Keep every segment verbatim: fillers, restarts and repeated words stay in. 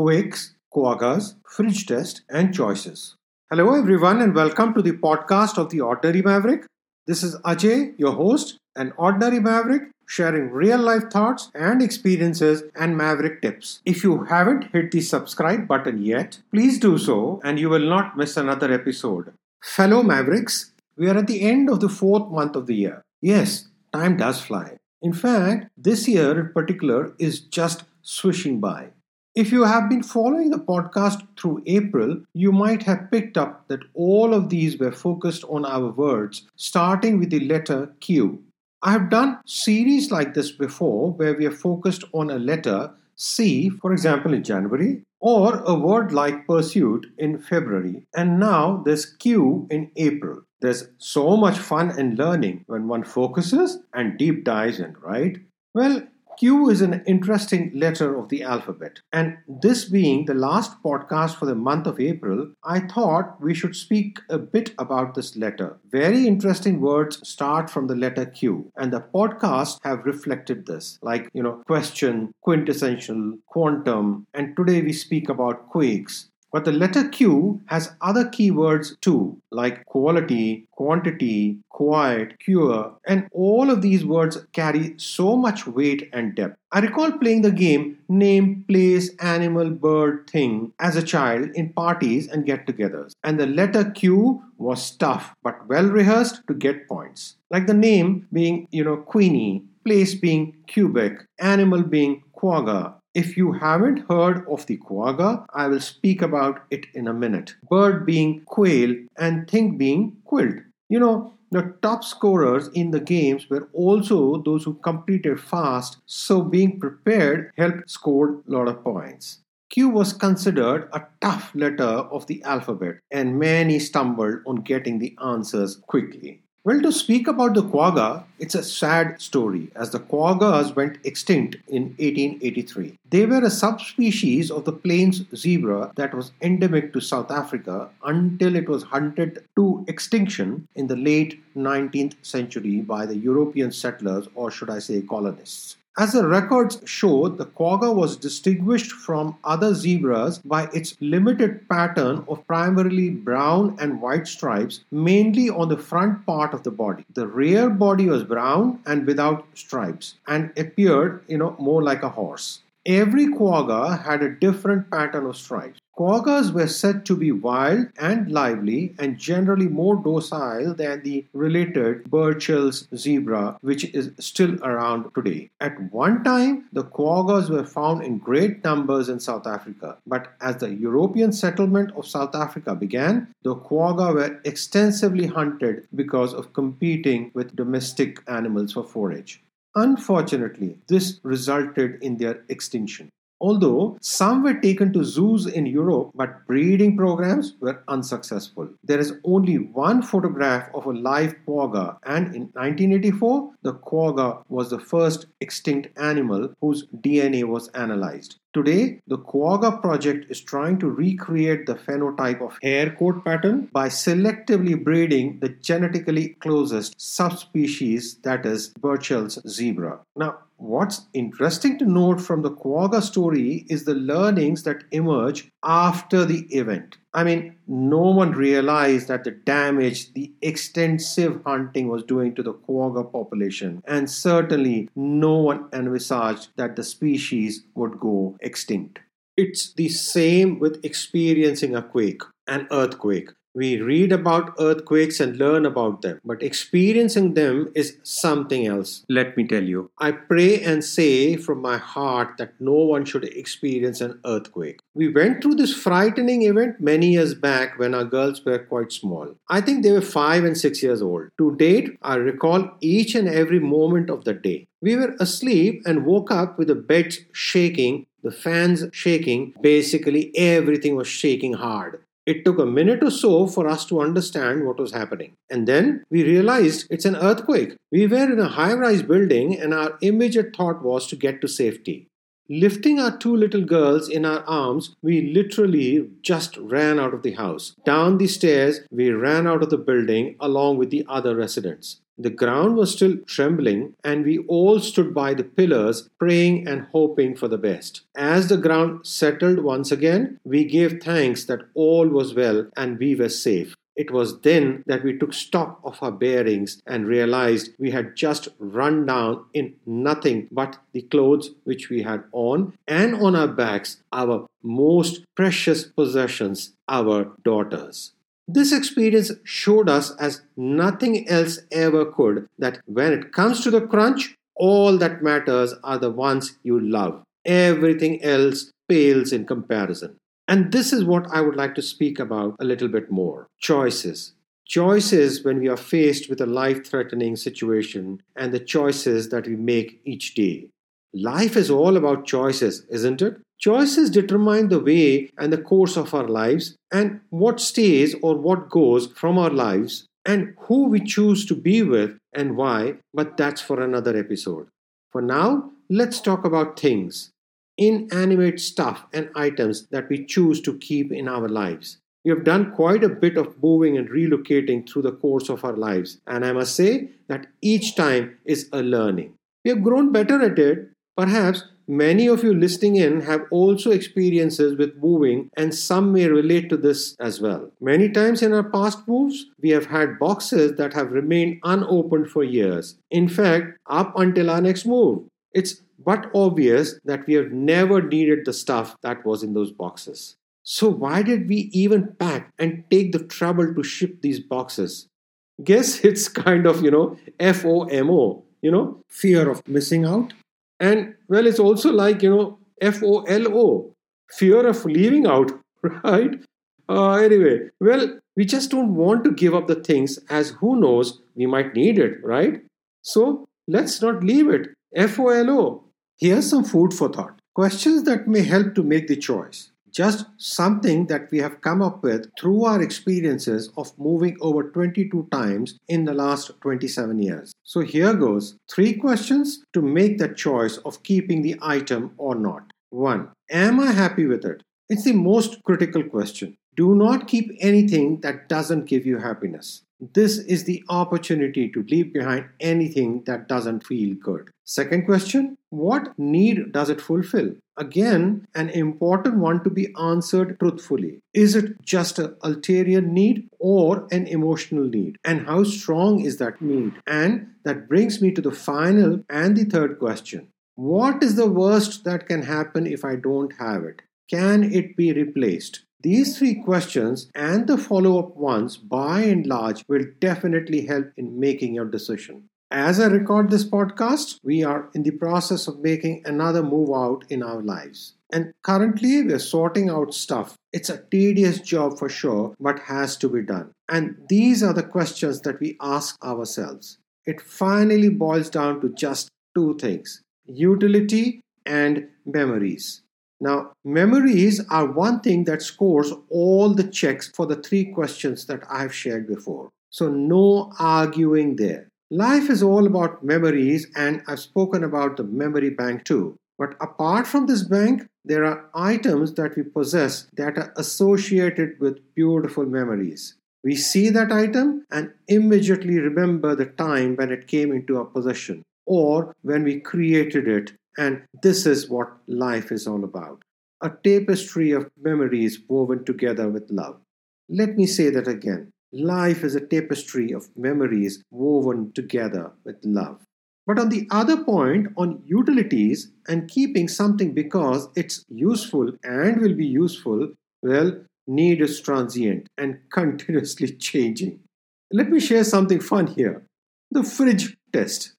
quakes, quaggas, fringe test, and choices. Hello everyone and welcome to the podcast of The Ordinary Maverick. This is Ajay, your host, an ordinary maverick sharing real-life thoughts and experiences and maverick tips. If you haven't hit the subscribe button yet, please do so and you will not miss another episode. Fellow mavericks, we are at the end of the fourth month of the year. Yes, time does fly. In fact, this year in particular is just swishing by. If you have been following the podcast through April, you might have picked up that all of these were focused on our words, starting with the letter Q. I have done series like this before where we are focused on a letter C, for example in January, or a word like pursuit in February, and now there's Q in April. There's so much fun and learning when one focuses and deep dives in, right? Well, Q is an interesting letter of the alphabet, and this being the last podcast for the month of April, I thought we should speak a bit about this letter. Very interesting words start from the letter Q, and the podcasts have reflected this, like, you know, question, quintessential, quantum, and today we speak about quakes. But the letter Q has other keywords too, like quality, quantity, quiet, cure, and all of these words carry so much weight and depth. I recall playing the game name, place, animal, bird, thing as a child in parties and get-togethers. And the letter Q was tough but well-rehearsed to get points. Like the name being, you know, Queenie, place being Quebec, animal being Quagga. If you haven't heard of the quagga, I will speak about it in a minute. Bird being quail and thing being quilt. You know, the top scorers in the games were also those who completed fast, so being prepared helped score a lot of points. Q was considered a tough letter of the alphabet, and many stumbled on getting the answers quickly. Well, to speak about the quagga, it's a sad story as the quaggas went extinct in eighteen eighty-three. They were a subspecies of the plains zebra that was endemic to South Africa until it was hunted to extinction in the late nineteenth century by the European settlers, or should I say colonists. As the records show, the quagga was distinguished from other zebras by its limited pattern of primarily brown and white stripes, mainly on the front part of the body. The rear body was brown and without stripes and appeared, you know, more like a horse. Every quagga had a different pattern of stripes. Quaggas were said to be wild and lively and generally more docile than the related Burchell's zebra, which is still around today. At one time, the quaggas were found in great numbers in South Africa, but as the European settlement of South Africa began, the quagga were extensively hunted because of competing with domestic animals for forage. Unfortunately, this resulted in their extinction. Although some were taken to zoos in Europe, but breeding programs were unsuccessful. There is only one photograph of a live quagga, and in nineteen eighty-four, the quagga was the first extinct animal whose D N A was analyzed. Today, the Quagga project is trying to recreate the phenotype of hair coat pattern by selectively breeding the genetically closest subspecies, that is, Burchell's zebra. Now, what's interesting to note from the quagga story is the learnings that emerge after the event. I mean, no one realized that the damage the extensive hunting was doing to the quagga population, and certainly no one envisaged that the species would go extinct. It's the same with experiencing a quake, an earthquake. We read about earthquakes and learn about them, but experiencing them is something else, let me tell you. I pray and say from my heart that no one should experience an earthquake. We went through this frightening event many years back when our girls were quite small. I think they were five and six years old. To date, I recall each and every moment of the day. We were asleep and woke up with the beds shaking, the fans shaking, basically everything was shaking hard. It took a minute or so for us to understand what was happening. And then we realized it's an earthquake. We were in a high-rise building and our immediate thought was to get to safety. Lifting our two little girls in our arms, we literally just ran out of the house. Down the stairs, we ran out of the building along with the other residents. The ground was still trembling, and we all stood by the pillars, praying and hoping for the best. As the ground settled once again, we gave thanks that all was well and we were safe. It was then that we took stock of our bearings and realized we had just run down in nothing but the clothes which we had on, and on our backs our most precious possessions, our daughters. This experience showed us, as nothing else ever could, that when it comes to the crunch, all that matters are the ones you love. Everything else pales in comparison. And this is what I would like to speak about a little bit more. Choices. Choices when we are faced with a life-threatening situation, and the choices that we make each day. Life is all about choices, isn't it? Choices determine the way and the course of our lives, and what stays or what goes from our lives, and who we choose to be with and why, but that's for another episode. For now, let's talk about things. Inanimate stuff and items that we choose to keep in our lives. We have done quite a bit of moving and relocating through the course of our lives, and I must say that each time is a learning. We have grown better at it. Perhaps many of you listening in have also experiences with moving, and some may relate to this as well. Many times in our past moves, we have had boxes that have remained unopened for years. In fact, up until our next move. It's but obvious that we have never needed the stuff that was in those boxes. So why did we even pack and take the trouble to ship these boxes? Guess it's kind of, you know, F O M O, you know, fear of missing out. And well, it's also like, you know, F O L O, fear of leaving out, right? Uh, anyway, well, we just don't want to give up the things, as who knows, we might need it, right? So let's not leave it. F O L O. Here's some food for thought. Questions that may help to make the choice. Just something that we have come up with through our experiences of moving over twenty-two times in the last twenty-seven years. So here goes. Three questions to make the choice of keeping the item or not. One. Am I happy with it? It's the most critical question. Do not keep anything that doesn't give you happiness. This is the opportunity to leave behind anything that doesn't feel good. Second question, what need does it fulfill? Again, an important one to be answered truthfully. Is it just an ulterior need or an emotional need? And how strong is that need? And that brings me to the final and the third question. What is the worst that can happen if I don't have it? Can it be replaced? These three questions and the follow-up ones, by and large, will definitely help in making your decision. As I record this podcast, we are in the process of making another move out in our lives. And currently, we're sorting out stuff. It's a tedious job for sure, but has to be done. And these are the questions that we ask ourselves. It finally boils down to just two things: utility and memories. Now, memories are one thing that scores all the checks for the three questions that I've shared before. So no arguing there. Life is all about memories, and I've spoken about the memory bank too. But apart from this bank, there are items that we possess that are associated with beautiful memories. We see that item and immediately remember the time when it came into our possession, or when we created it. And this is what life is all about. A tapestry of memories woven together with love. Let me say that again. Life is a tapestry of memories woven together with love. But on the other point, on utilities and keeping something because it's useful and will be useful, well, need is transient and continuously changing. Let me share something fun here. The fridge test.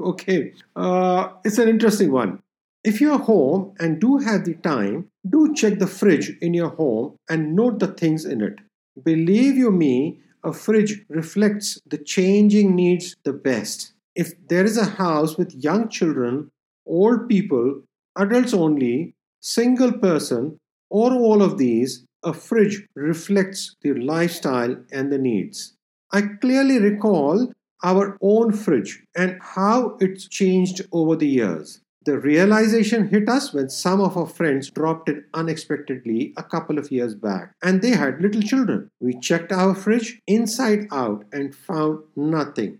Okay, uh, it's an interesting one. If you're home and do have the time, do check the fridge in your home and note the things in it. Believe you me, a fridge reflects the changing needs the best. If there is a house with young children, old people, adults only, single person, or all of these, a fridge reflects the lifestyle and the needs. I clearly recall our own fridge and how it's changed over the years. The realization hit us when some of our friends dropped it unexpectedly a couple of years back, and they had little children. We checked our fridge inside out and found nothing.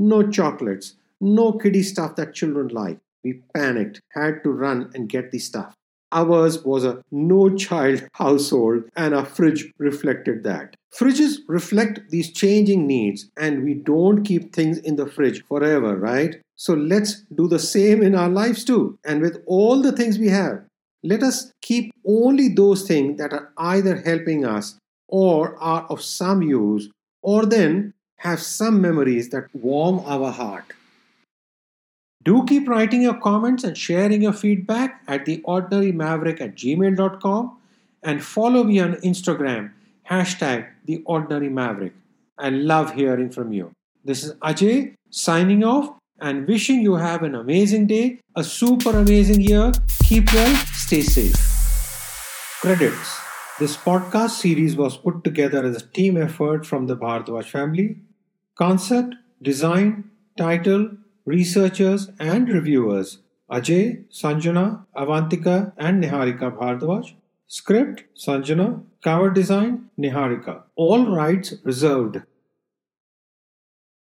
No chocolates, no kiddie stuff that children like. We panicked, had to run and get the stuff. Ours was a no-child household and our fridge reflected that. Fridges reflect these changing needs and we don't keep things in the fridge forever, right? So let's do the same in our lives too, and with all the things we have. Let us keep only those things that are either helping us or are of some use, or then have some memories that warm our heart. Do keep writing your comments and sharing your feedback at the ordinary maverick at gmail dot com and follow me on Instagram, hashtag theordinarymaverick. I love hearing from you. This is Ajay signing off and wishing you have an amazing day, a super amazing year. Keep well, stay safe. Credits. This podcast series was put together as a team effort from the Bhardwaj family. Concept, design, title, researchers and reviewers, Ajay, Sanjana, Avantika and Niharika Bhardwaj. Script, Sanjana. Cover design, Niharika. All rights reserved.